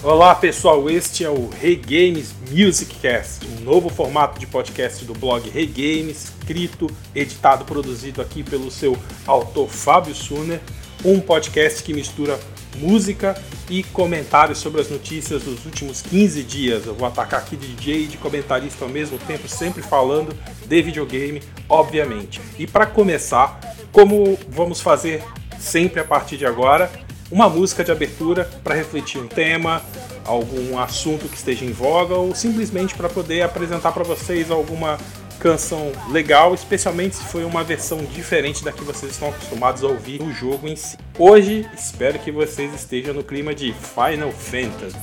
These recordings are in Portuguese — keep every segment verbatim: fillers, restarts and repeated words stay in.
Olá pessoal, este é o HeyGames MusicCast, um novo formato de podcast do blog HeyGames, escrito, editado, produzido aqui pelo seu autor Fábio Suner, um podcast que mistura música e comentários sobre as notícias dos últimos quinze dias. Eu vou atacar aqui de D J e de comentarista ao mesmo tempo, sempre falando de videogame, obviamente. E para começar, como vamos fazer sempre a partir de agora, uma música de abertura para refletir um tema, algum assunto que esteja em voga ou simplesmente para poder apresentar para vocês alguma canção legal, especialmente se foi uma versão diferente da que vocês estão acostumados a ouvir no jogo em si. Hoje, espero que vocês estejam no clima de Final Fantasy.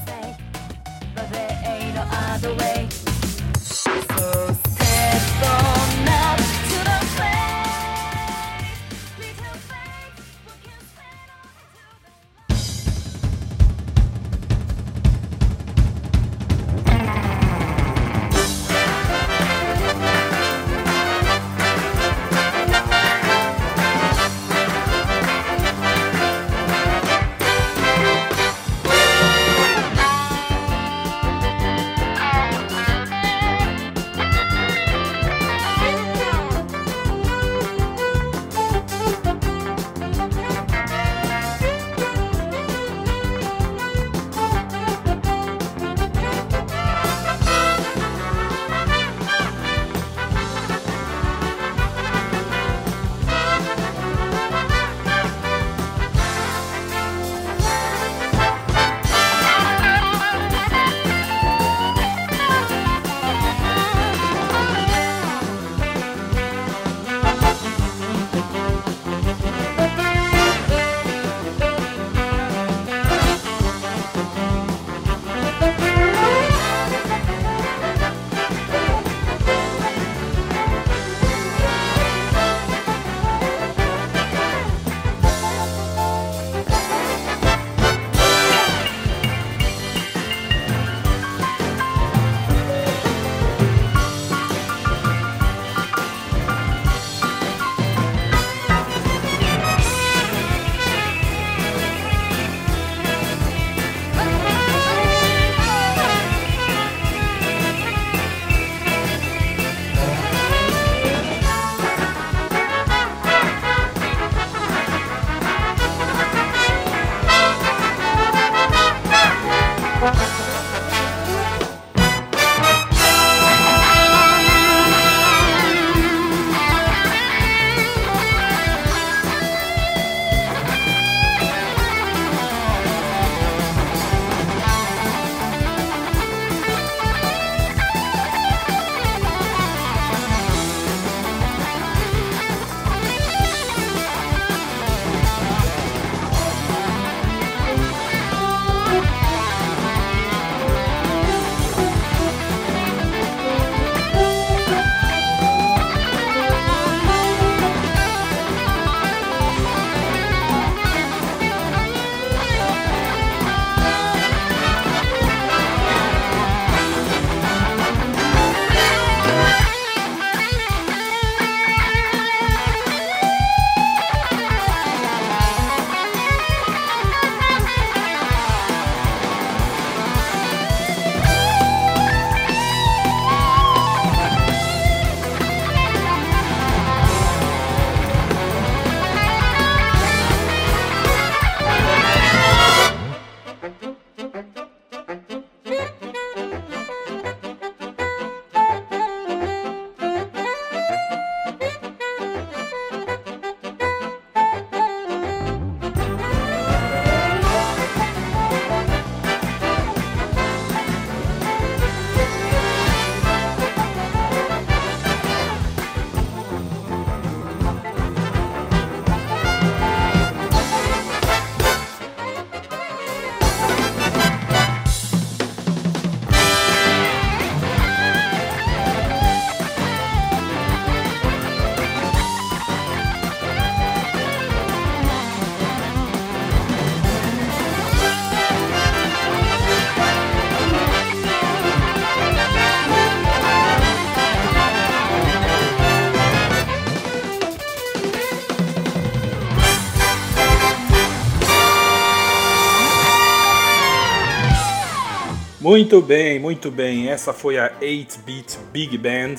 Muito bem, muito bem. Essa foi a eight-Bit Big Band,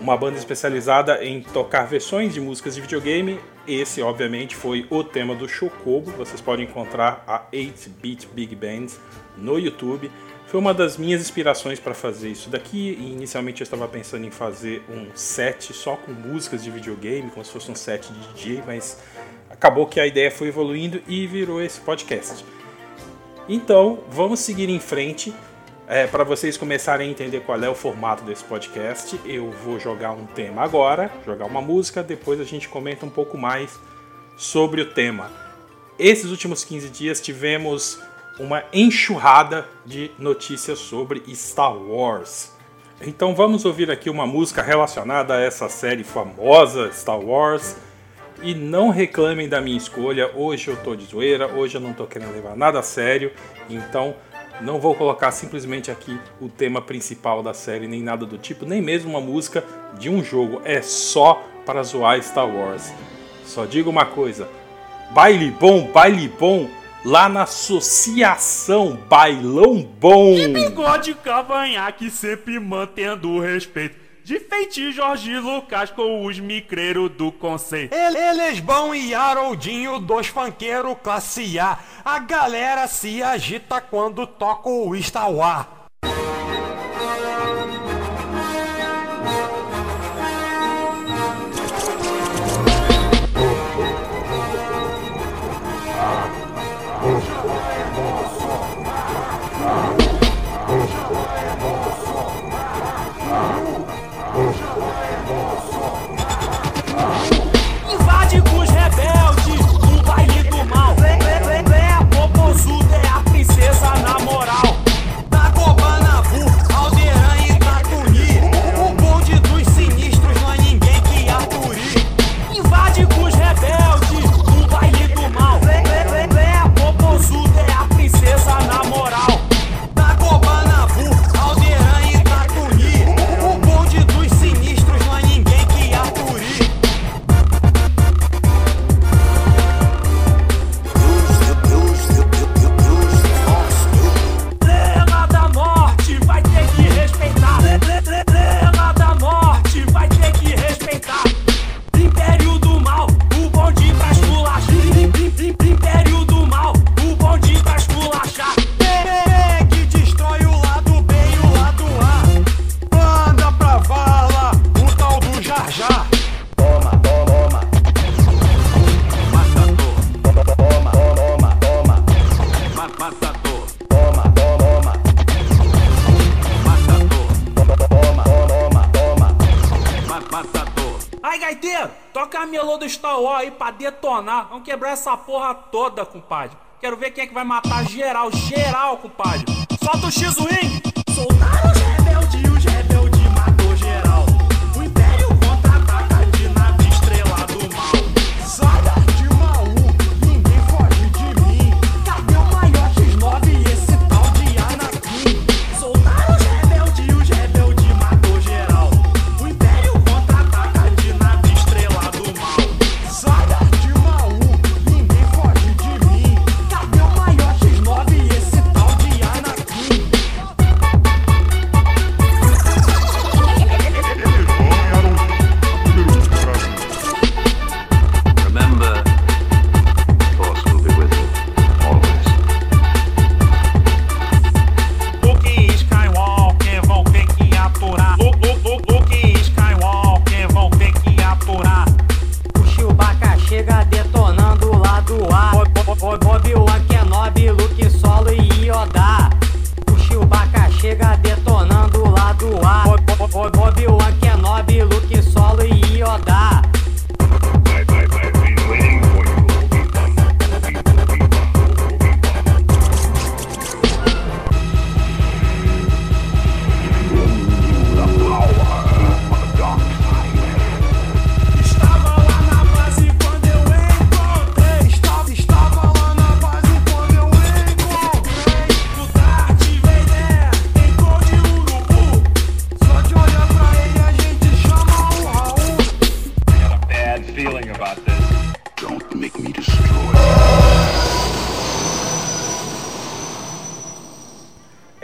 uma banda especializada em tocar versões de músicas de videogame. Esse, obviamente, foi o tema do Chocobo. Vocês podem encontrar a eight-Bit Big Band no YouTube. Foi uma das minhas inspirações para fazer isso daqui. E inicialmente eu estava pensando em fazer um set só com músicas de videogame, como se fosse um set de D J, mas acabou que a ideia foi evoluindo e virou esse podcast. Então, vamos seguir em frente. É, para vocês começarem a entender qual é o formato desse podcast, eu vou jogar um tema agora, jogar uma música, depois a gente comenta um pouco mais sobre o tema. Esses últimos quinze dias tivemos uma enxurrada de notícias sobre Star Wars. Então vamos ouvir aqui uma música relacionada a essa série famosa Star Wars. E não reclamem da minha escolha, hoje eu tô de zoeira, hoje eu não tô querendo levar nada a sério, então não vou colocar simplesmente aqui o tema principal da série, nem nada do tipo, nem mesmo uma música de um jogo. É só para zoar Star Wars. Só digo uma coisa, baile bom, baile bom, lá na associação Bailão Bom. E bigode, cavanhaque, sempre mantendo respeito. De feitiço Jorge Lucas com os micreiros do conceito. Eles vão e Haroldinho, dois funkeiros classe A. A galera se agita quando toca o Star Wars. Vamos quebrar essa porra toda, compadre. Quero ver quem é que vai matar geral, geral, compadre. Solta o X-Wing! Soltaram os rebeldes e os rebeldes matou geral. O Império contra-ataca de nave estrela do mal. Zaga de maluco, ninguém foge de mim. Cadê o maior X nove e esse tal de Anakin? Soltaram os rebeldes e os rebeldes matou geral. O Império contra-ataca de nave estrela do mal. Zaga.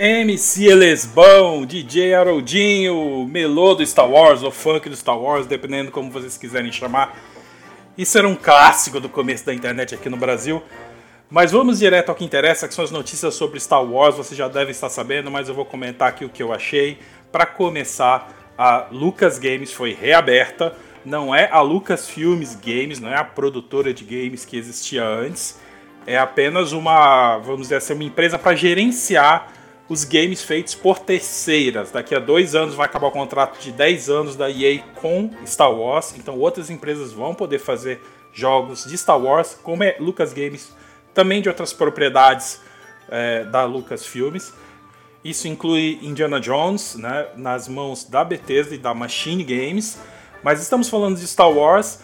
M C Lesbão, D J Haroldinho, melô do Star Wars ou funk do Star Wars, dependendo como vocês quiserem chamar. Isso era um clássico do começo da internet aqui no Brasil. Mas vamos direto ao que interessa, que são as notícias sobre Star Wars. Você já deve estar sabendo, mas eu vou comentar aqui o que eu achei. Para começar, a Lucas Games foi reaberta. Não é a Lucas Filmes Games, não é a produtora de games que existia antes. É apenas uma, vamos dizer assim, uma empresa para gerenciar os games feitos por terceiras. Daqui a dois anos vai acabar o contrato de dez anos da E A com Star Wars. Então outras empresas vão poder fazer jogos de Star Wars, como é Lucas Games, também de outras propriedades é, da Lucas Filmes. Isso inclui Indiana Jones, né, nas mãos da Bethesda e da Machine Games. Mas estamos falando de Star Wars.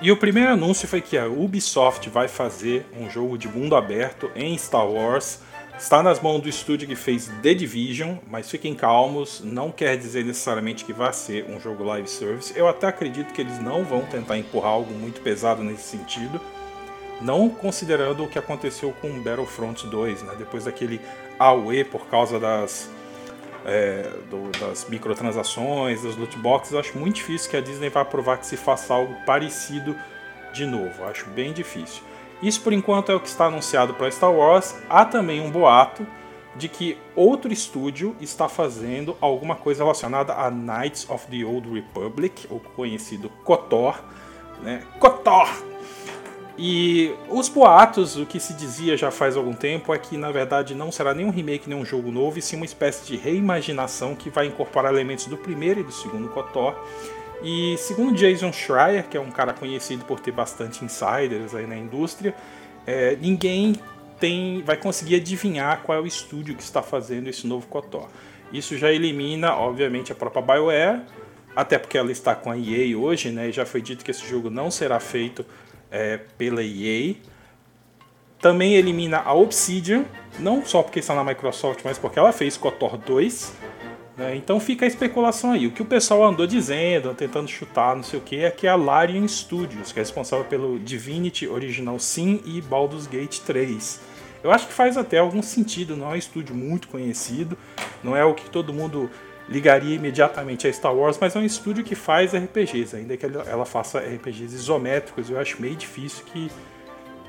E o primeiro anúncio foi que a Ubisoft vai fazer um jogo de mundo aberto em Star Wars. Está nas mãos do estúdio que fez The Division, mas fiquem calmos, não quer dizer necessariamente que vai ser um jogo live service. Eu até acredito que eles não vão tentar empurrar algo muito pesado nesse sentido, não considerando o que aconteceu com Battlefront dois, né? Depois daquele auê por causa das, é, do, das microtransações, das loot boxes. Acho muito difícil que a Disney vá aprovar que se faça algo parecido de novo, acho bem difícil. Isso, por enquanto, é o que está anunciado para Star Wars. Há também um boato de que outro estúdio está fazendo alguma coisa relacionada a Knights of the Old Republic, ou conhecido KOTOR, né? KOTOR! E os boatos, o que se dizia já faz algum tempo, é que, na verdade, não será nem um remake, nem um jogo novo, e sim uma espécie de reimaginação que vai incorporar elementos do primeiro e do segundo KOTOR. E segundo Jason Schreier, que é um cara conhecido por ter bastante insiders aí na indústria, é, ninguém tem, vai conseguir adivinhar qual é o estúdio que está fazendo esse novo KOTOR. Isso já elimina, obviamente, a própria BioWare, até porque ela está com a E A hoje, né? E já foi dito que esse jogo não será feito é, pela E A. Também elimina a Obsidian, não só porque está na Microsoft, mas porque ela fez KOTOR dois. Então fica a especulação aí. O que o pessoal andou dizendo, tentando chutar, não sei o que, é que é a Larian Studios, que é responsável pelo Divinity Original Sin e Baldur's Gate três. Eu acho que faz até algum sentido, não é um estúdio muito conhecido, não é o que todo mundo ligaria imediatamente a Star Wars, mas é um estúdio que faz R P Gs, ainda que ela faça R P Gs isométricos. Eu acho meio difícil que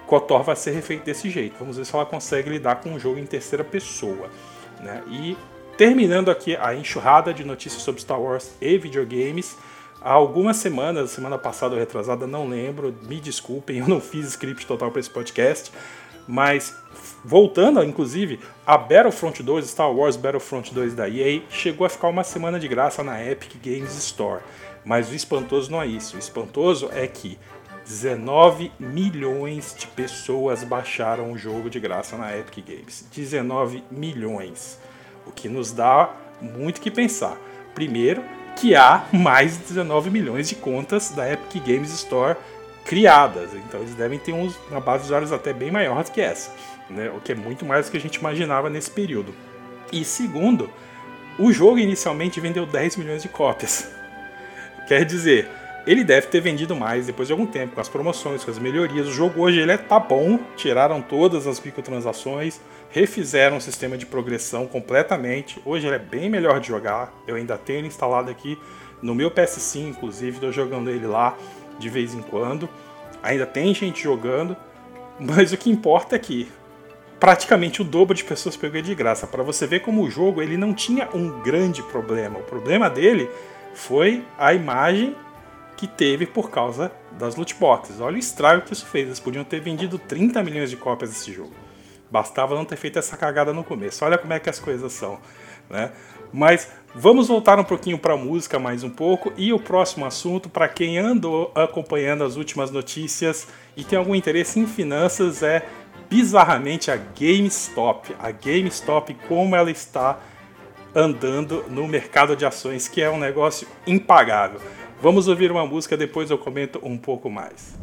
KOTOR vai ser refeito desse jeito. Vamos ver se ela consegue lidar com um jogo em terceira pessoa, né? E terminando aqui a enxurrada de notícias sobre Star Wars e videogames, há algumas semanas, semana passada ou retrasada, não lembro, me desculpem, eu não fiz script total para esse podcast, mas voltando, inclusive, a Battlefront dois, Star Wars Battlefront dois da E A, chegou a ficar uma semana de graça na Epic Games Store, mas o espantoso não é isso, o espantoso é que dezenove milhões de pessoas baixaram o jogo de graça na Epic Games, dezenove milhões. O que nos dá muito que pensar. Primeiro, que há mais de dezenove milhões de contas da Epic Games Store criadas. Então eles devem ter uns, uma base de usuários até bem maior do que essa, né? O que é muito mais do que a gente imaginava nesse período. E segundo, o jogo inicialmente vendeu dez milhões de cópias. Quer dizer, ele deve ter vendido mais depois de algum tempo, com as promoções, com as melhorias. O jogo hoje ele é, tá bom, tiraram todas as microtransações, refizeram o sistema de progressão completamente. Hoje ele é bem melhor de jogar, eu ainda tenho ele instalado aqui no meu P S cinco, inclusive, estou jogando ele lá de vez em quando. Ainda tem gente jogando, mas o que importa é que praticamente o dobro de pessoas pegou de graça. Para você ver como o jogo ele não tinha um grande problema, o problema dele foi a imagem que teve por causa das loot boxes. Olha o estrago que isso fez. Eles podiam ter vendido trinta milhões de cópias desse jogo. Bastava não ter feito essa cagada no começo. Olha como é que as coisas são, né? Mas vamos voltar um pouquinho para a música mais um pouco. E o próximo assunto, para quem andou acompanhando as últimas notícias e tem algum interesse em finanças, é bizarramente a GameStop. A GameStop, como ela está andando no mercado de ações, que é um negócio impagável. Vamos ouvir uma música, depois eu comento um pouco mais.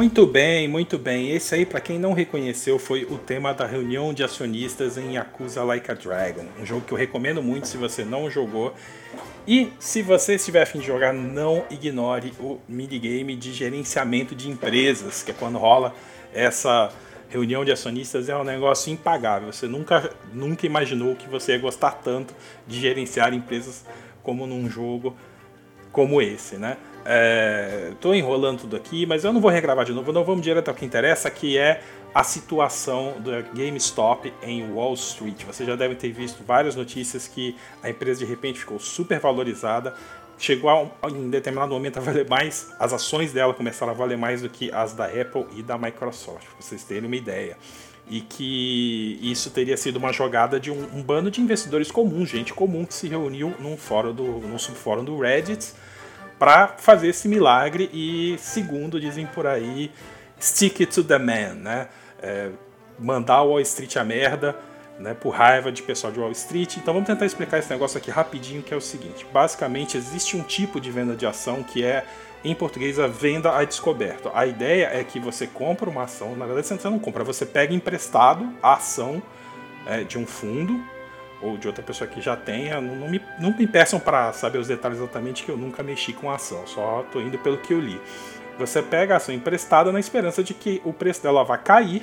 Muito bem, muito bem. Esse aí, para quem não reconheceu, foi o tema da reunião de acionistas em Yakuza Like a Dragon. Um jogo que eu recomendo muito se você não jogou. E se você estiver a fim de jogar, não ignore o minigame de gerenciamento de empresas, que é quando rola essa reunião de acionistas, é um negócio impagável. Você nunca, nunca imaginou que você ia gostar tanto de gerenciar empresas como num jogo como esse, né? Estou é, enrolando tudo aqui, mas eu não vou regravar de novo, não, vamos direto ao que interessa, que é a situação da GameStop em Wall Street. Vocês já devem ter visto várias notícias que a empresa de repente ficou super valorizada, chegou a, em determinado momento a valer mais, as ações dela começaram a valer mais do que as da Apple e da Microsoft, para vocês terem uma ideia. E que isso teria sido uma jogada de um, um bando de investidores comuns, gente comum que se reuniu num, fórum do, num subfórum do Reddit para fazer esse milagre e, segundo dizem por aí, stick it to the man, né? É, mandar o Wall Street a merda, né? Por raiva de pessoal de Wall Street. Então vamos tentar explicar esse negócio aqui rapidinho, que é o seguinte. Basicamente, existe um tipo de venda de ação que é, em português, a venda a descoberto. A ideia é que você compra uma ação, na verdade você não compra, você pega emprestado a ação é, de um fundo, ou de outra pessoa que já tenha, não, não, me, não me peçam para saber os detalhes exatamente, que eu nunca mexi com a ação, só estou indo pelo que eu li. Você pega a ação emprestada na esperança de que o preço dela vá cair,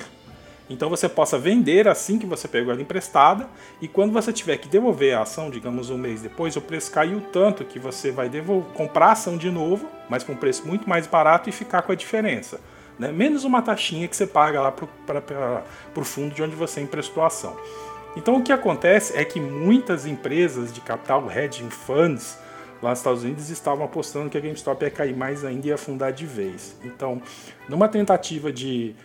então você possa vender assim que você pegou ela emprestada, e quando você tiver que devolver a ação, digamos um mês depois, o preço caiu tanto que você vai devolver, comprar a ação de novo, mas com um preço muito mais barato e ficar com a diferença, né? Menos uma taxinha que você paga lá para o fundo de onde você emprestou a ação. Então o que acontece é que muitas empresas de capital, hedge funds, lá nos Estados Unidos estavam apostando que a GameStop ia cair mais ainda e afundar de vez. Então, numa tentativa de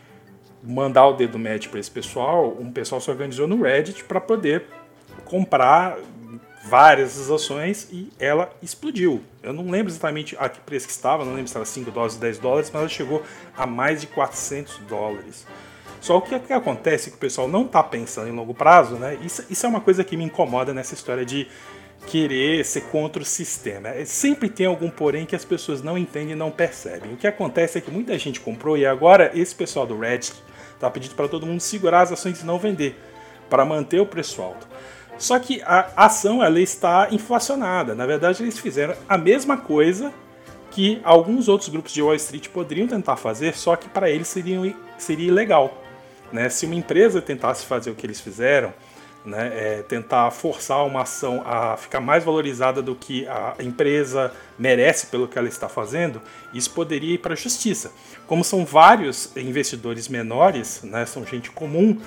mandar o dedo médio para esse pessoal, um pessoal se organizou no Reddit para poder comprar várias ações e ela explodiu. Eu não lembro exatamente a que preço que estava, não lembro se era cinco dólares ou dez dólares, mas ela chegou a mais de quatrocentos dólares. Só o que, que acontece que o pessoal não está pensando em longo prazo, né? Isso, isso é uma coisa que me incomoda nessa história de querer ser contra o sistema. É, sempre tem algum porém que as pessoas não entendem e não percebem. O que acontece é que muita gente comprou e agora esse pessoal do Reddit está pedindo para todo mundo segurar as ações e não vender, para manter o preço alto. Só que a ação ela está inflacionada. Na verdade, eles fizeram a mesma coisa que alguns outros grupos de Wall Street poderiam tentar fazer, só que para eles seria, seria ilegal. Né, se uma empresa tentasse fazer o que eles fizeram, né, é, tentar forçar uma ação a ficar mais valorizada do que a empresa merece pelo que ela está fazendo, isso poderia ir para a justiça. Como são vários investidores menores, né, são gente comum,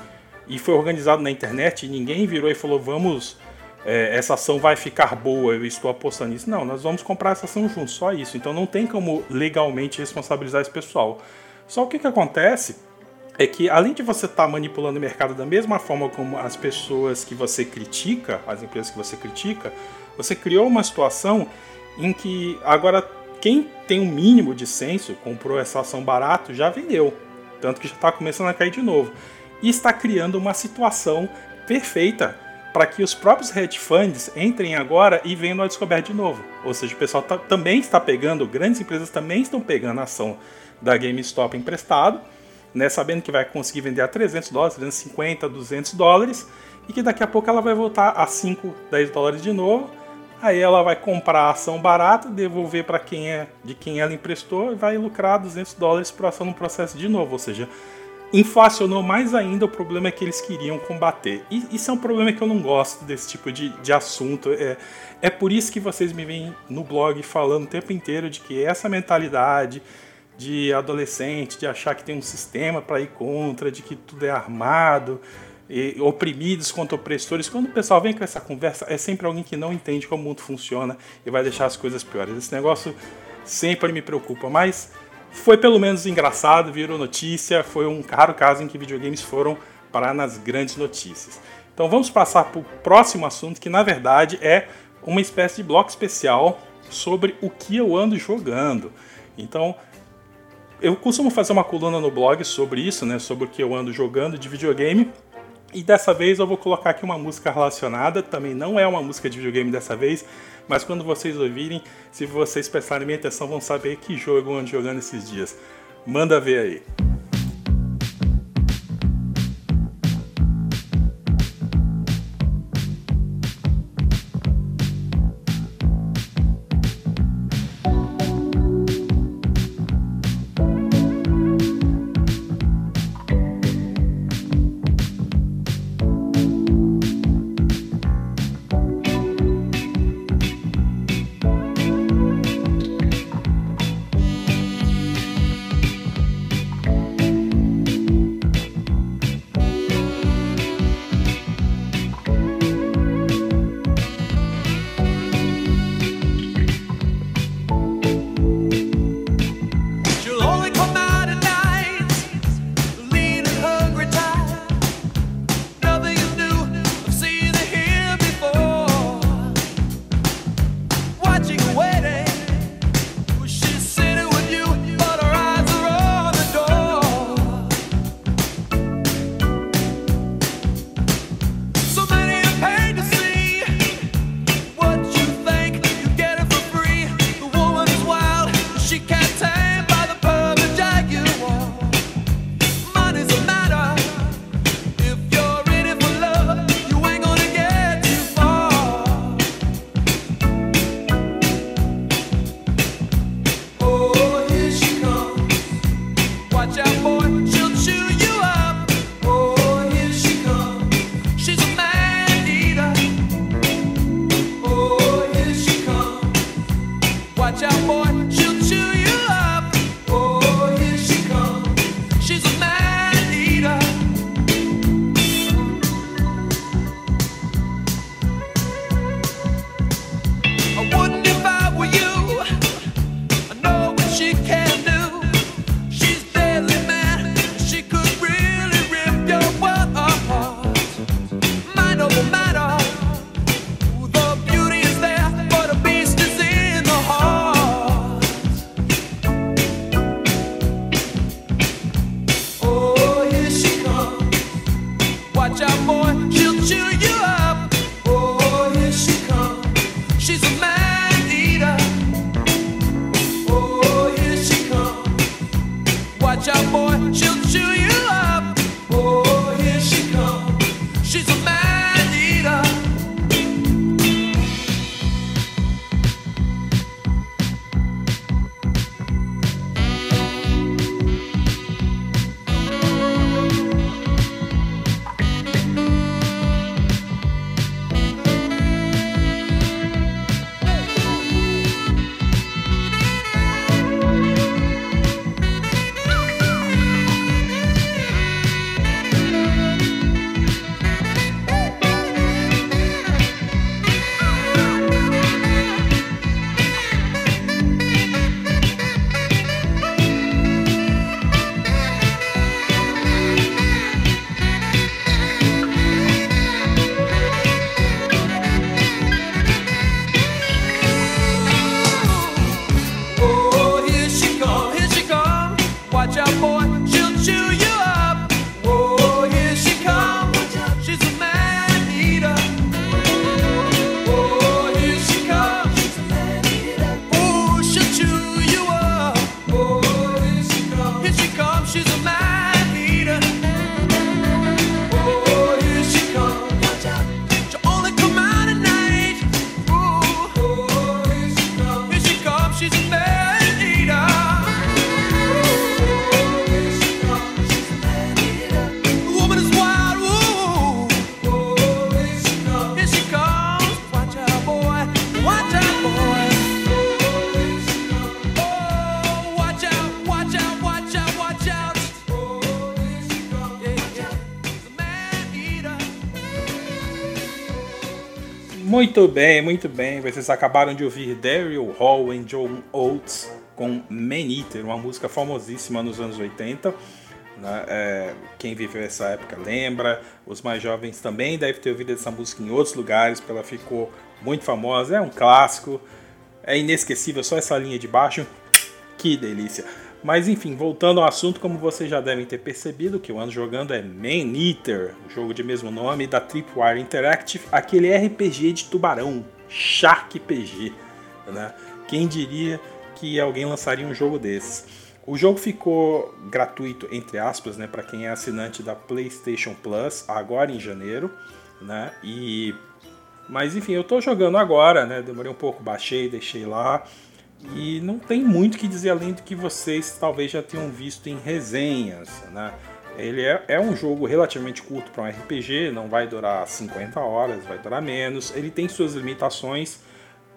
e foi organizado na internet, e ninguém virou e falou, vamos, é, essa ação vai ficar boa, eu estou apostando nisso. Não, nós vamos comprar essa ação juntos, só isso. Então não tem como legalmente responsabilizar esse pessoal. Só o que, que acontece é que, além de você estar tá manipulando o mercado da mesma forma como as pessoas que você critica, as empresas que você critica, você criou uma situação em que agora quem tem um mínimo de senso, comprou essa ação barato, já vendeu. Tanto que já está começando a cair de novo. E está criando uma situação perfeita para que os próprios hedge funds entrem agora e venham a descoberta de novo. Ou seja, o pessoal tá, também está pegando, grandes empresas também estão pegando a ação da GameStop emprestado, né, sabendo que vai conseguir vender a trezentos dólares, trezentos e cinquenta, duzentos dólares, e que daqui a pouco ela vai voltar a cinco, dez dólares de novo, aí ela vai comprar a ação barata, devolver para quem é de quem ela emprestou e vai lucrar duzentos dólares por ação no processo de novo, ou seja, inflacionou mais ainda o problema que eles queriam combater. E isso é um problema que eu não gosto desse tipo de, de assunto. É, é por isso que vocês me veem no blog falando o tempo inteiro de que essa mentalidade de adolescente, de achar que tem um sistema para ir contra, de que tudo é armado, e oprimidos contra opressores. Quando o pessoal vem com essa conversa, é sempre alguém que não entende como o mundo funciona e vai deixar as coisas piores. Esse negócio sempre me preocupa, mas foi pelo menos engraçado, virou notícia, foi um raro caso em que videogames foram parar nas grandes notícias. Então vamos passar para o próximo assunto, que na verdade é uma espécie de bloco especial sobre o que eu ando jogando. Então, eu costumo fazer uma coluna no blog sobre isso, né, sobre o que eu ando jogando de videogame, e dessa vez eu vou colocar aqui uma música relacionada, também não é uma música de videogame dessa vez, mas quando vocês ouvirem, se vocês prestarem minha atenção, vão saber que jogo eu ando jogando esses dias. Manda ver aí. Muito bem, muito bem. Vocês acabaram de ouvir Daryl Hall e John Oates com Man Eater, uma música famosíssima nos anos oitenta. Né? É, quem viveu essa época lembra. Os mais jovens também devem ter ouvido essa música em outros lugares, porque ela ficou muito famosa. É um clássico, é inesquecível, só essa linha de baixo. Que delícia. Mas enfim, voltando ao assunto, como vocês já devem ter percebido, o que eu ando jogando é Man Eater, o jogo de mesmo nome da Tripwire Interactive, aquele R P G de tubarão, Shark P G, né? Quem diria que alguém lançaria um jogo desses? O jogo ficou gratuito, entre aspas, né, para quem é assinante da PlayStation Plus, agora em janeiro, né? E... Mas enfim, eu tô jogando agora, né? Demorei um pouco, baixei, deixei lá. E não tem muito o que dizer além do que vocês talvez já tenham visto em resenhas, né? Ele é, é um jogo relativamente curto para um R P G, não vai durar cinquenta horas, vai durar menos. Ele tem suas limitações,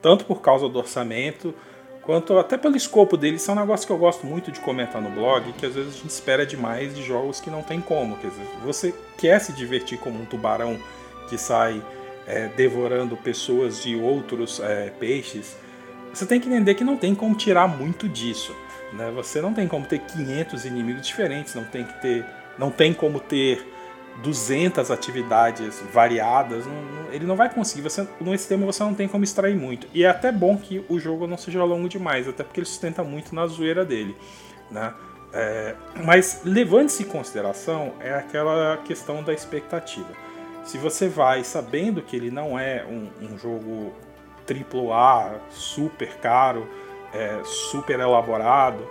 tanto por causa do orçamento, quanto até pelo escopo dele. Isso é um negócio que eu gosto muito de comentar no blog, que às vezes a gente espera demais de jogos que não tem como. Quer dizer, você quer se divertir como um tubarão que sai é, devorando pessoas de outros é, peixes, você tem que entender que não tem como tirar muito disso, né? Você não tem como ter quinhentos inimigos diferentes, não tem que ter... Não tem como ter duzentas atividades variadas. Não, não, ele não vai conseguir. Você, nesse tema você não tem como extrair muito. E é até bom que o jogo não seja longo demais. Até porque ele sustenta muito na zoeira dele, né? É, mas levando-se em consideração é aquela questão da expectativa. Se você vai sabendo que ele não é um, um jogo triplo A, super caro, é, super elaborado,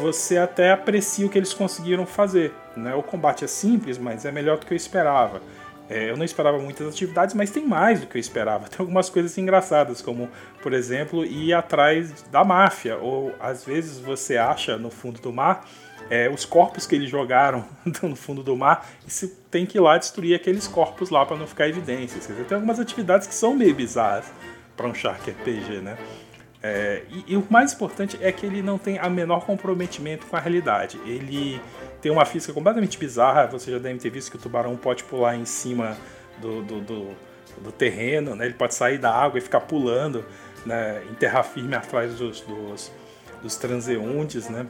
você até aprecia o que eles conseguiram fazer, né? O combate é simples, mas é melhor do que eu esperava. É, eu não esperava muitas atividades, mas tem mais do que eu esperava. Tem algumas coisas engraçadas, como, por exemplo, ir atrás da máfia. Ou, às vezes, você acha no fundo do mar é, os corpos que eles jogaram no fundo do mar e você tem que ir lá destruir aqueles corpos lá para não ficar evidências. Quer dizer, tem algumas atividades que são meio bizarras para um Shark R P G, né? É, e, e o mais importante é que ele não tem a menor comprometimento com a realidade. Ele tem uma física completamente bizarra. Você já deve ter visto que o tubarão pode pular em cima do, do, do, do terreno, né? Ele pode sair da água e ficar pulando, né, em terra firme atrás dos, dos, dos transeuntes, né?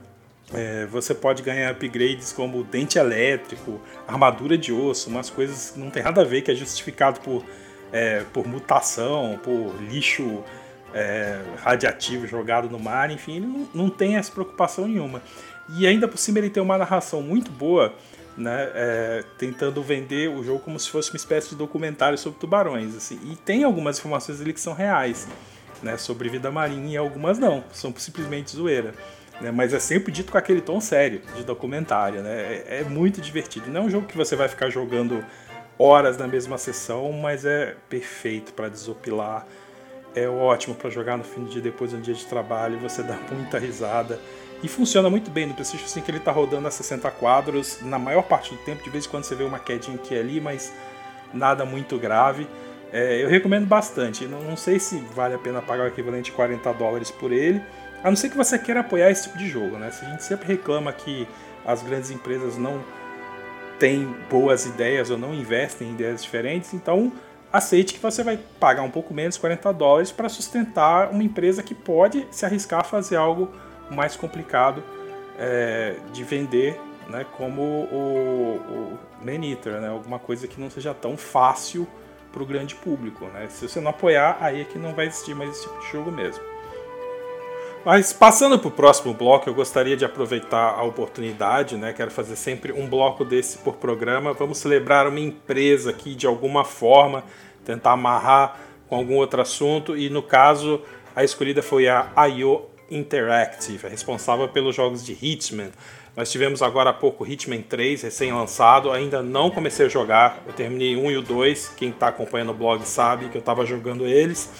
É, você pode ganhar upgrades como dente elétrico, armadura de osso, umas coisas que não tem nada a ver, que é justificado por, é, por mutação, por lixo É, radiativo jogado no mar. Enfim, ele não, não tem essa preocupação nenhuma. E ainda por cima ele tem uma narração muito boa, né, é, tentando vender o jogo como se fosse uma espécie de documentário sobre tubarões, assim. E tem algumas informações ali que são reais, né, sobre vida marinha, e algumas não, são simplesmente zoeira, né, mas é sempre dito com aquele tom sério de documentário, né. É, é muito divertido. Não é um jogo que você vai ficar jogando horas na mesma sessão, mas é perfeito para desopilar. É ótimo para jogar no fim do dia, depois de um dia de trabalho, você dá muita risada. E funciona muito bem no PlayStation cinco, que ele tá rodando a sessenta quadros na maior parte do tempo. De vez em quando você vê uma quedinha aqui e ali, mas nada muito grave. É, eu recomendo bastante. Não, não sei se vale a pena pagar o equivalente de quarenta dólares por ele, a não ser que você queira apoiar esse tipo de jogo, né? A gente sempre reclama que as grandes empresas não têm boas ideias ou não investem em ideias diferentes, então... aceite que você vai pagar um pouco menos, quarenta dólares, para sustentar uma empresa que pode se arriscar a fazer algo mais complicado é, de vender, né, como o, o Man Eater, né, alguma coisa que não seja tão fácil para o grande público, né. Se você não apoiar, aí é que não vai existir mais esse tipo de jogo mesmo. Mas passando para o próximo bloco, eu gostaria de aproveitar a oportunidade, né? Quero fazer sempre um bloco desse por programa. Vamos celebrar uma empresa aqui de alguma forma, tentar amarrar com algum outro assunto. E no caso, a escolhida foi a I O Interactive, responsável pelos jogos de Hitman. Nós tivemos agora há pouco Hitman três, recém-lançado. Ainda não comecei a jogar, eu terminei um e o dois. Quem está acompanhando o blog sabe que eu estava jogando eles.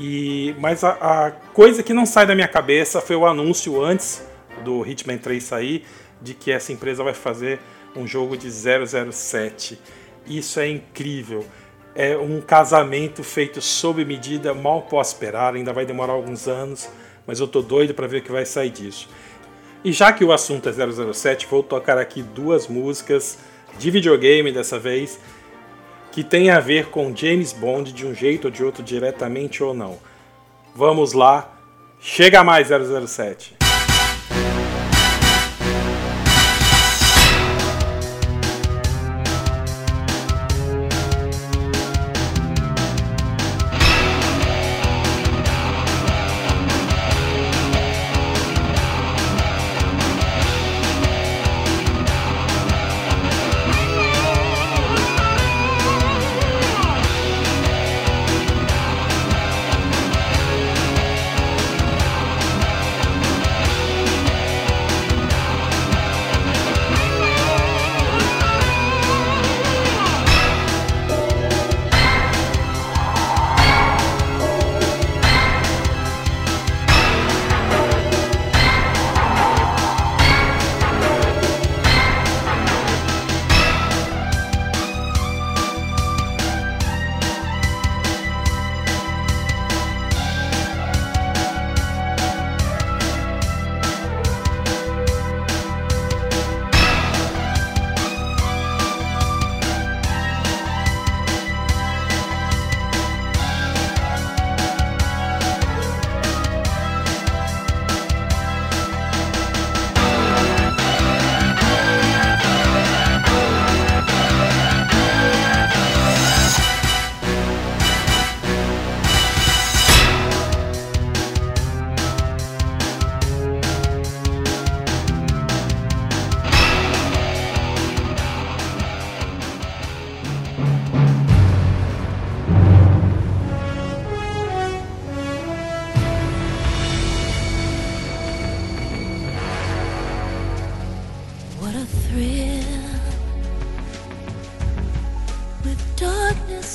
E, mas a, a coisa que não sai da minha cabeça foi o anúncio antes do Hitman três sair de que essa empresa vai fazer um jogo de zero zero sete. Isso é incrível. É um casamento feito sob medida, mal posso esperar, ainda vai demorar alguns anos, mas eu tô doido para ver o que vai sair disso. E já que o assunto é zero zero sete, vou tocar aqui duas músicas de videogame dessa vez, que tem a ver com James Bond de um jeito ou de outro, diretamente ou não. Vamos lá, chega mais zero zero sete!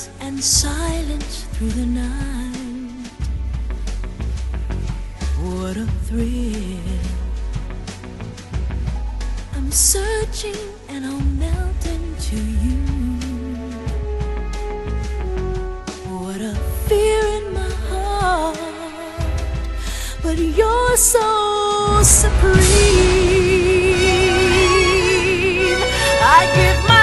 Peace and silence through the night. What a thrill. I'm searching and I'll melt into you. What a fear in my heart, but you're so supreme. I give my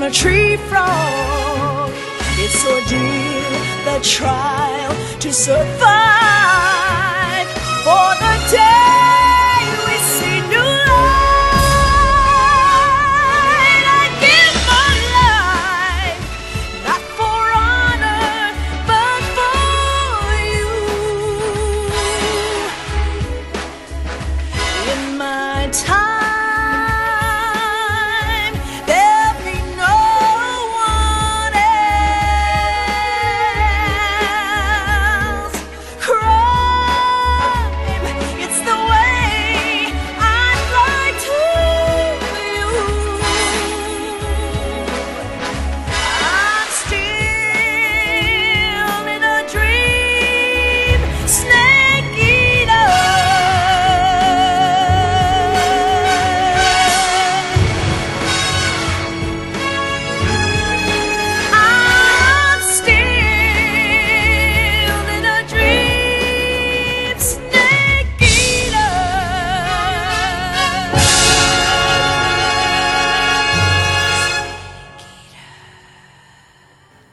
a tree frog. It's so dear, the trial to survive for the day we see new light. I give my life, not for honor, but for you. In my time.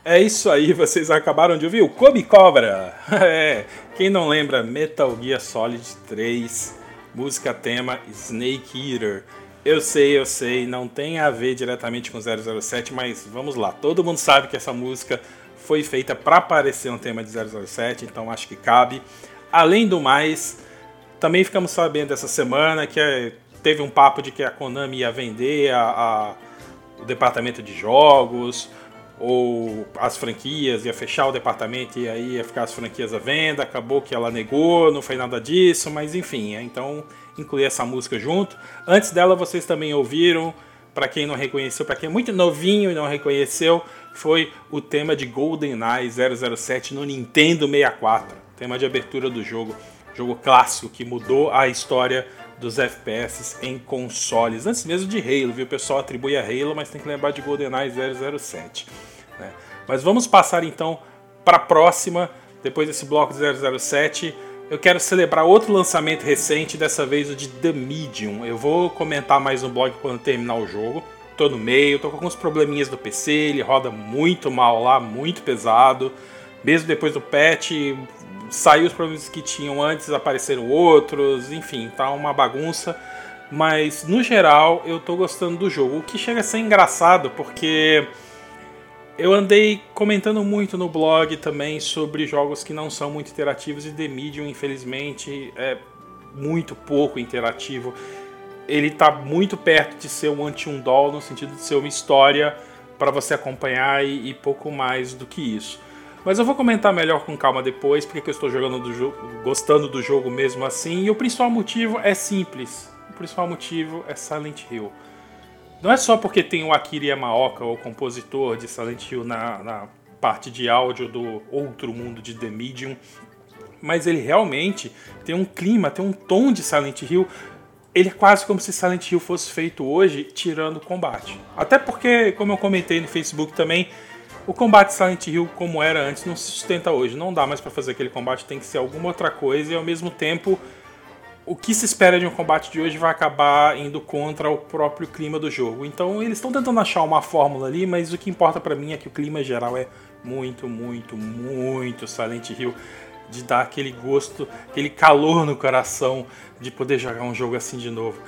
É isso aí, vocês acabaram de ouvir o Kobe Cobra. É, quem não lembra, Metal Gear Solid três, música tema Snake Eater. Eu sei, eu sei, não tem a ver diretamente com zero zero sete, mas vamos lá. Todo mundo sabe que essa música foi feita para parecer um tema de zero zero sete, então acho que cabe. Além do mais, também ficamos sabendo essa semana que é, teve um papo de que a Konami ia vender a, a, o departamento de jogos, ou as franquias, ia fechar o departamento e aí ia ficar as franquias à venda. Acabou que ela negou, não foi nada disso, mas enfim, então incluí essa música junto. Antes dela vocês também ouviram, para quem não reconheceu, para quem é muito novinho e não reconheceu, foi o tema de GoldenEye zero zero sete no Nintendo sessenta e quatro, tema de abertura do jogo, jogo clássico que mudou a história dos F P S em consoles, antes mesmo de Halo, viu? O pessoal atribui a Halo, mas tem que lembrar de GoldenEye zero zero sete, né? Mas vamos passar então para a próxima, depois desse bloco de zero zero sete. Eu quero celebrar outro lançamento recente, dessa vez o de The Medium. Eu vou comentar mais no blog quando terminar o jogo. Tô no meio, tô com alguns probleminhas do P C, ele roda muito mal lá, muito pesado. Mesmo depois do patch, saiu os problemas que tinham antes, apareceram outros, enfim, tá uma bagunça. Mas, no geral, eu tô gostando do jogo. O que chega a ser engraçado, porque eu andei comentando muito no blog também sobre jogos que não são muito interativos, e The Medium, infelizmente, é muito pouco interativo. Ele tá muito perto de ser um anti-undol, no sentido de ser uma história para você acompanhar e, e pouco mais do que isso. Mas eu vou comentar melhor com calma depois, porque eu estou jogando do jo- gostando do jogo mesmo assim. E o principal motivo é simples. O principal motivo é Silent Hill. Não é só porque tem o Akira Yamaoka, o compositor de Silent Hill, na, na parte de áudio do outro mundo de The Medium. Mas ele realmente tem um clima, tem um tom de Silent Hill. Ele é quase como se Silent Hill fosse feito hoje, tirando o combate. Até porque, como eu comentei no Facebook também, o combate Silent Hill, como era antes, não se sustenta hoje. Não dá mais pra fazer aquele combate, tem que ser alguma outra coisa. E ao mesmo tempo, o que se espera de um combate de hoje vai acabar indo contra o próprio clima do jogo. Então eles estão tentando achar uma fórmula ali, mas o que importa pra mim é que o clima geral é muito, muito, muito Silent Hill, de dar aquele gosto, aquele calor no coração de poder jogar um jogo assim de novo.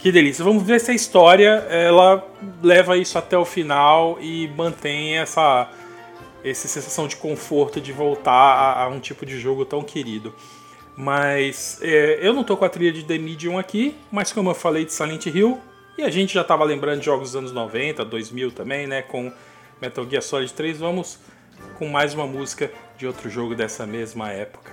Que delícia. Vamos ver se a história ela leva isso até o final e mantém essa, essa sensação de conforto de voltar a, a um tipo de jogo tão querido. Mas é, eu não tô com a trilha de The Medium aqui, mas como eu falei de Silent Hill, e a gente já tava lembrando de jogos dos anos noventa, dois mil também, né, com Metal Gear Solid três, vamos com mais uma música de outro jogo dessa mesma época.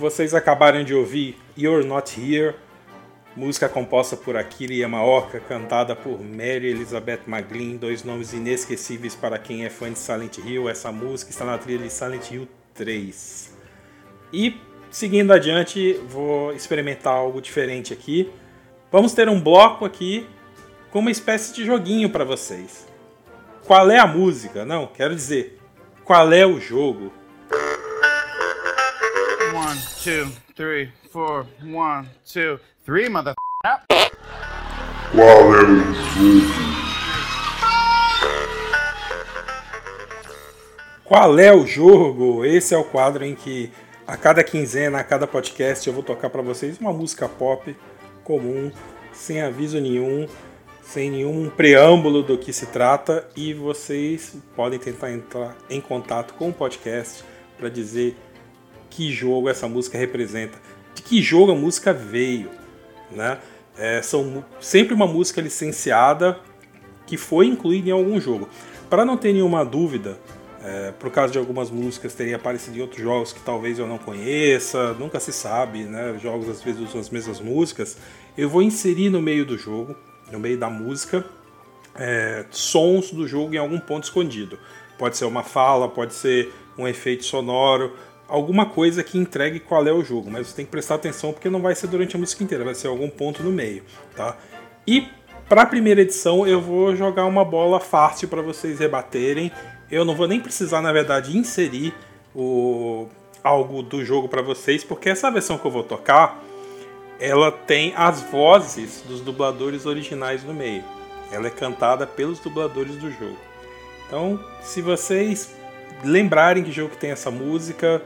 Vocês acabaram de ouvir You're Not Here, música composta por Akira Yamaoka, cantada por Mary Elizabeth McGlynn, dois nomes inesquecíveis para quem é fã de Silent Hill. Essa música está na trilha de Silent Hill três. E, seguindo adiante, vou experimentar algo diferente aqui. Vamos ter um bloco aqui com uma espécie de joguinho para vocês. Qual é a música? Não, quero dizer, qual é o jogo? One, two, three, four, one, two, three, mother up. Qual é o jogo? Qual é o jogo? Esse é o quadro em que a cada quinzena, a cada podcast, eu vou tocar para vocês uma música pop comum, sem aviso nenhum, sem nenhum preâmbulo do que se trata, e vocês podem tentar entrar em contato com o podcast para dizer que jogo essa música representa, de que jogo a música veio, né? É, são sempre uma música licenciada que foi incluída em algum jogo. Para não ter nenhuma dúvida, é, por causa de algumas músicas terem aparecido em outros jogos que talvez eu não conheça, nunca se sabe, né? Jogos às vezes usam as mesmas músicas. Eu vou inserir no meio do jogo, no meio da música, é, sons do jogo em algum ponto escondido. Pode ser uma fala, pode ser um efeito sonoro, alguma coisa que entregue qual é o jogo, mas você tem que prestar atenção porque não vai ser durante a música inteira, vai ser algum ponto no meio, tá? E para a primeira edição eu vou jogar uma bola fácil para vocês rebaterem. Eu não vou nem precisar, na verdade, inserir o... algo do jogo para vocês, porque essa versão que eu vou tocar, ela tem as vozes dos dubladores originais no meio. Ela é cantada pelos dubladores do jogo. Então, se vocês lembrarem que jogo que tem essa música,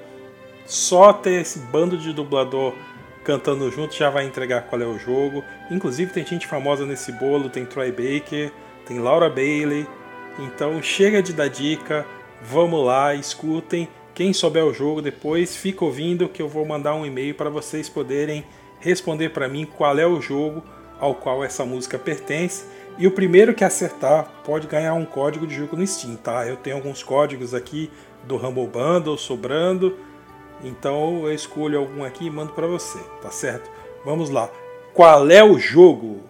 só ter esse bando de dublador cantando junto já vai entregar qual é o jogo. Inclusive tem gente famosa nesse bolo, tem Troy Baker, tem Laura Bailey. Então chega de dar dica, vamos lá, escutem. Quem souber o jogo depois, fica ouvindo que eu vou mandar um e-mail para vocês poderem responder para mim qual é o jogo ao qual essa música pertence. E o primeiro que acertar pode ganhar um código de jogo no Steam, tá? Eu tenho alguns códigos aqui do Humble Bundle sobrando, então eu escolho algum aqui e mando pra você, tá certo? Vamos lá. Qual é o jogo?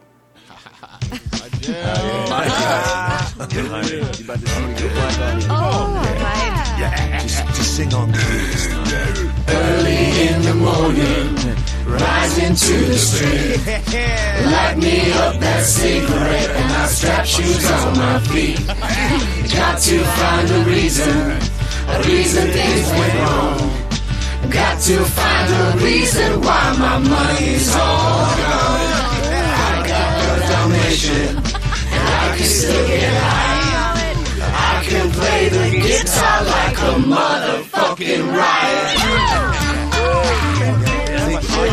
Rising to the street, light me up that cigarette and I'll strap shoes on my feet. Got to find a reason, a reason things went wrong. Got to find a reason why my money's all gone. I got the foundation and I can still get high. I can play the guitar like a motherfucking riot. It's what I got.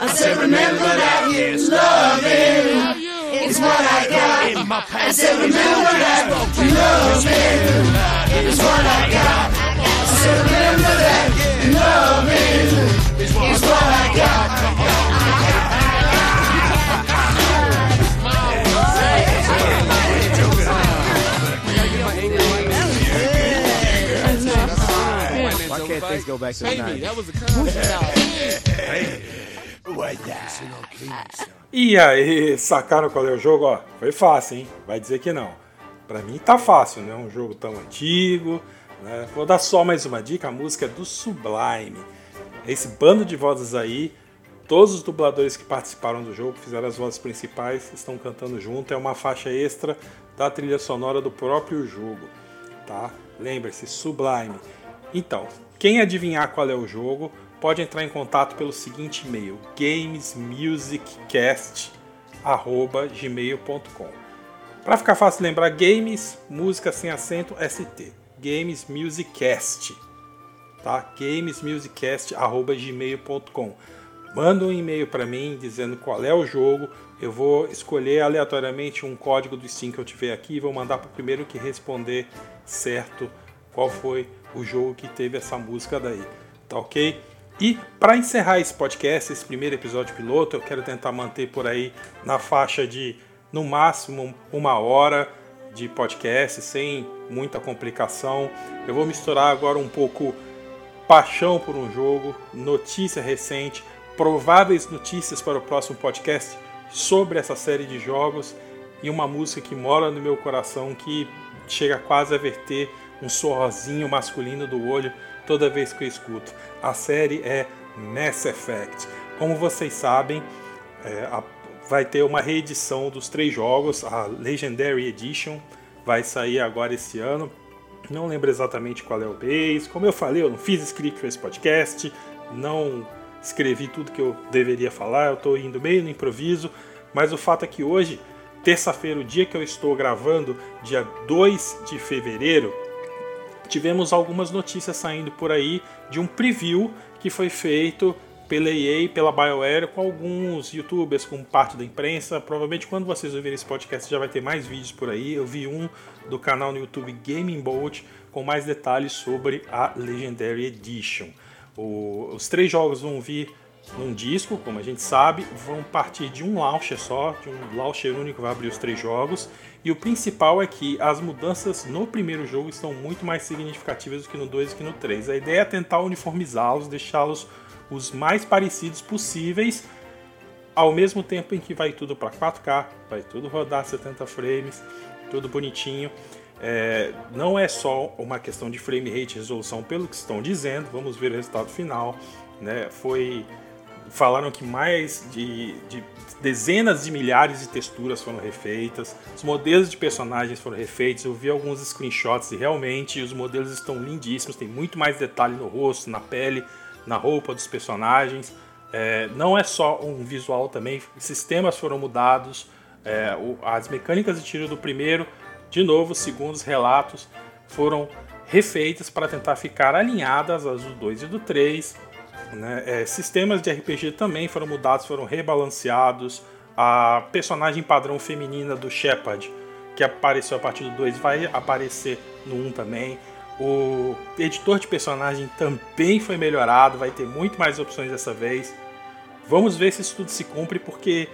I said, remember that. Yes, loving. It's what I got in my past. I said, remember that, love it. It's what I got. I said, remember that, love it. It's what I got. Why can't things go back to the nineties? That was a concept. E aí, sacaram qual é o jogo? Ó, foi fácil, hein? Vai dizer que não. Pra mim tá fácil, né? Um jogo tão antigo, né? Vou dar só mais uma dica, a música é do Sublime. Esse bando de vozes aí Todos os dubladores que participaram do jogo, que fizeram as vozes principais, estão cantando junto. É uma faixa extra da trilha sonora do próprio jogo, tá? Lembre-se, Sublime. Então, quem adivinhar qual é o jogo, pode entrar em contato pelo seguinte e-mail, games music cast arroba gmail ponto com. Para ficar fácil lembrar, games, música sem acento, S T. Games MusicCast, tá? games music cast arroba gmail ponto com. Manda um e-mail para mim dizendo qual é o jogo. Eu vou escolher aleatoriamente um código do Steam que eu tiver aqui e vou mandar para o primeiro que responder certo qual foi o jogo que teve essa música daí. Tá ok? E para encerrar esse podcast, esse primeiro episódio piloto, eu quero tentar manter por aí na faixa de, no máximo, uma hora de podcast, sem muita complicação. Eu vou misturar agora um pouco paixão por um jogo, notícia recente, prováveis notícias para o próximo podcast sobre essa série de jogos e uma música que mora no meu coração, que chega quase a verter um sorrozinho masculino do olho toda vez que eu escuto. A série é Mass Effect. Como vocês sabem, é, a, vai ter uma reedição dos três jogos, a Legendary Edition, vai sair agora esse ano. Não lembro exatamente qual é o mês. Como eu falei, eu não fiz script para esse podcast, não escrevi tudo que eu deveria falar, eu estou indo meio no improviso, mas o fato é que hoje, terça-feira, o dia que eu estou gravando, dia dois de fevereiro, tivemos algumas notícias saindo por aí de um preview que foi feito pela E A, pela BioWare, com alguns youtubers, com parte da imprensa. Provavelmente quando vocês ouvirem esse podcast já vai ter mais vídeos por aí. Eu vi um do canal no YouTube Gaming Bolt com mais detalhes sobre a Legendary Edition. O, os três jogos vão vir num disco, como a gente sabe, vão partir de um launcher só, de um launcher único que vai abrir os três jogos. E o principal é que as mudanças no primeiro jogo estão muito mais significativas do que no dois e que no três. A ideia é tentar uniformizá-los, deixá-los os mais parecidos possíveis, ao mesmo tempo em que vai tudo para quatro K, vai tudo rodar setenta frames, tudo bonitinho. É, não é só uma questão de frame rate e resolução, pelo que estão dizendo, vamos ver o resultado final, né? Foi, falaram que mais de, de dezenas de milhares de texturas foram refeitas, os modelos de personagens foram refeitos, eu vi alguns screenshots e realmente os modelos estão lindíssimos, tem muito mais detalhe no rosto, na pele, na roupa dos personagens. É, não é só um visual também, sistemas foram mudados, é, o, as mecânicas de tiro do primeiro, de novo, segundo os relatos, foram refeitas para tentar ficar alinhadas às do dois e do três. Né? É, sistemas de R P G também foram mudados, foram rebalanceados. A personagem padrão feminina do Shepard, que apareceu a partir do dois, vai aparecer no um também. O editor de personagem também foi melhorado, vai ter muito mais opções dessa vez. Vamos ver se isso tudo se cumpre, porque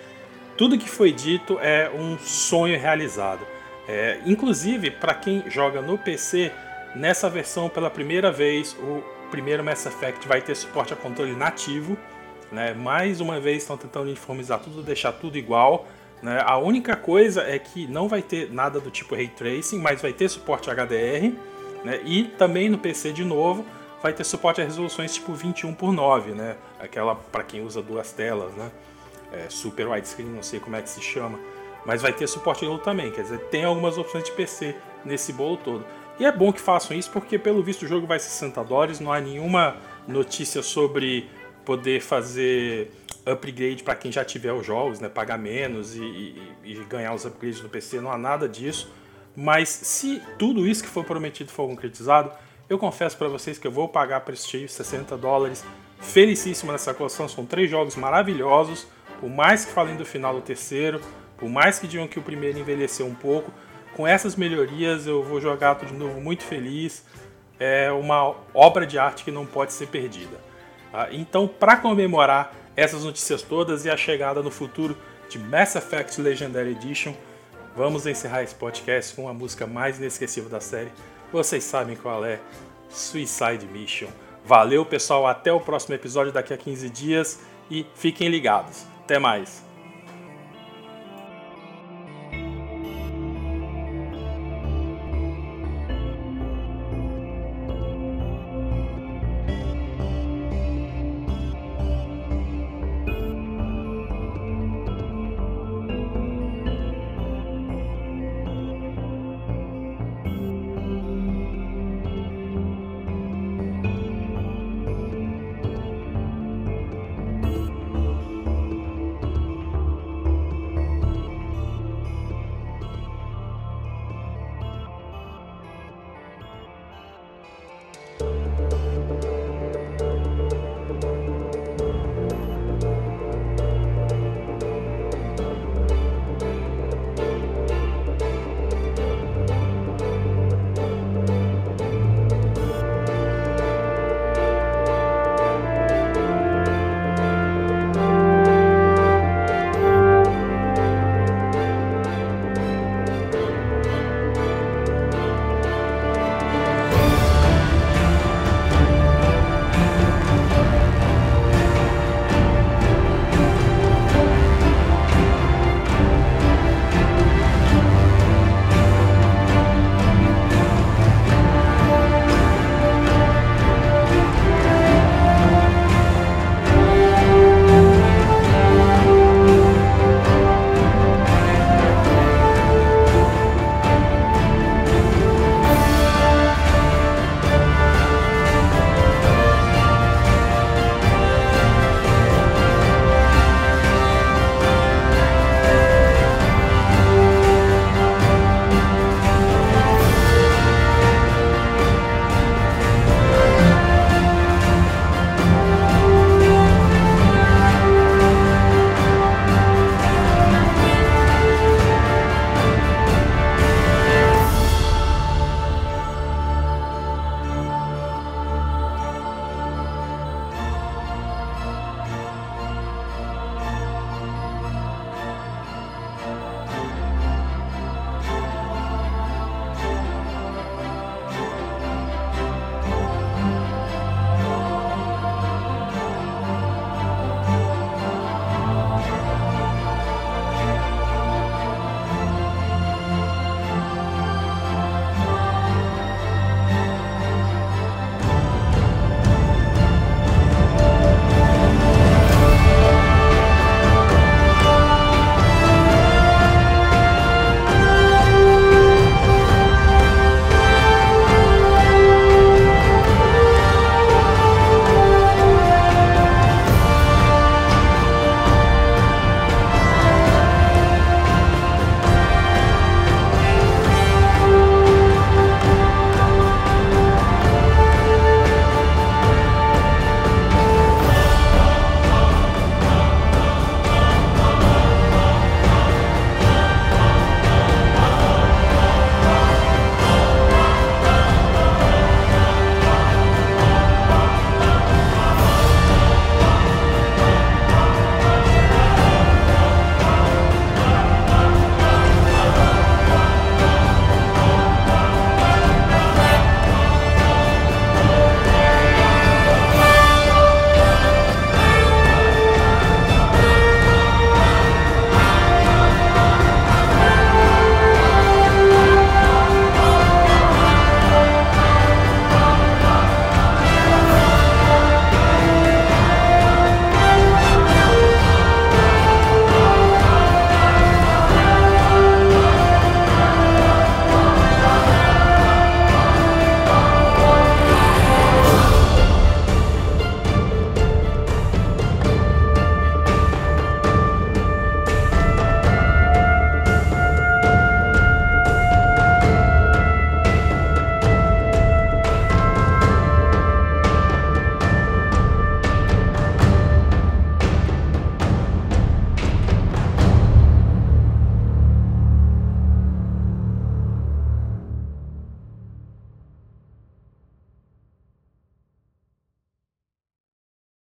tudo que foi dito é um sonho realizado. É, inclusive, para quem joga no P C, nessa versão, pela primeira vez, o primeiro Mass Effect vai ter suporte a controle nativo, né? Mais uma vez estão tentando uniformizar tudo, deixar tudo igual, né? A única coisa é que não vai ter nada do tipo Ray Tracing, mas vai ter suporte a H D R, né? E também no P C, de novo, vai ter suporte a resoluções tipo vinte e um por nove, né? Aquela para quem usa duas telas, né? É, super widescreen, não sei como é que se chama. Mas vai ter suporte novo também, quer dizer, tem algumas opções de P C nesse bolo todo. E é bom que façam isso porque, pelo visto, o jogo vai sessenta dólares, não há nenhuma notícia sobre poder fazer upgrade para quem já tiver os jogos, né? Pagar menos e, e, e ganhar os upgrades no P C, não há nada disso. Mas se tudo isso que foi prometido for concretizado, eu confesso para vocês que eu vou pagar preço cheio, sessenta dólares, felicíssimo nessa coleção, são três jogos maravilhosos, por mais que falem do final do terceiro, por mais que digam que o primeiro envelheceu um pouco, com essas melhorias eu vou jogar tudo de novo muito feliz. É uma obra de arte que não pode ser perdida. Então, para comemorar essas notícias todas e a chegada no futuro de Mass Effect Legendary Edition, vamos encerrar esse podcast com a música mais inesquecível da série. Vocês sabem qual é, Suicide Mission. Valeu, pessoal, até o próximo episódio daqui a quinze dias e fiquem ligados. Até mais!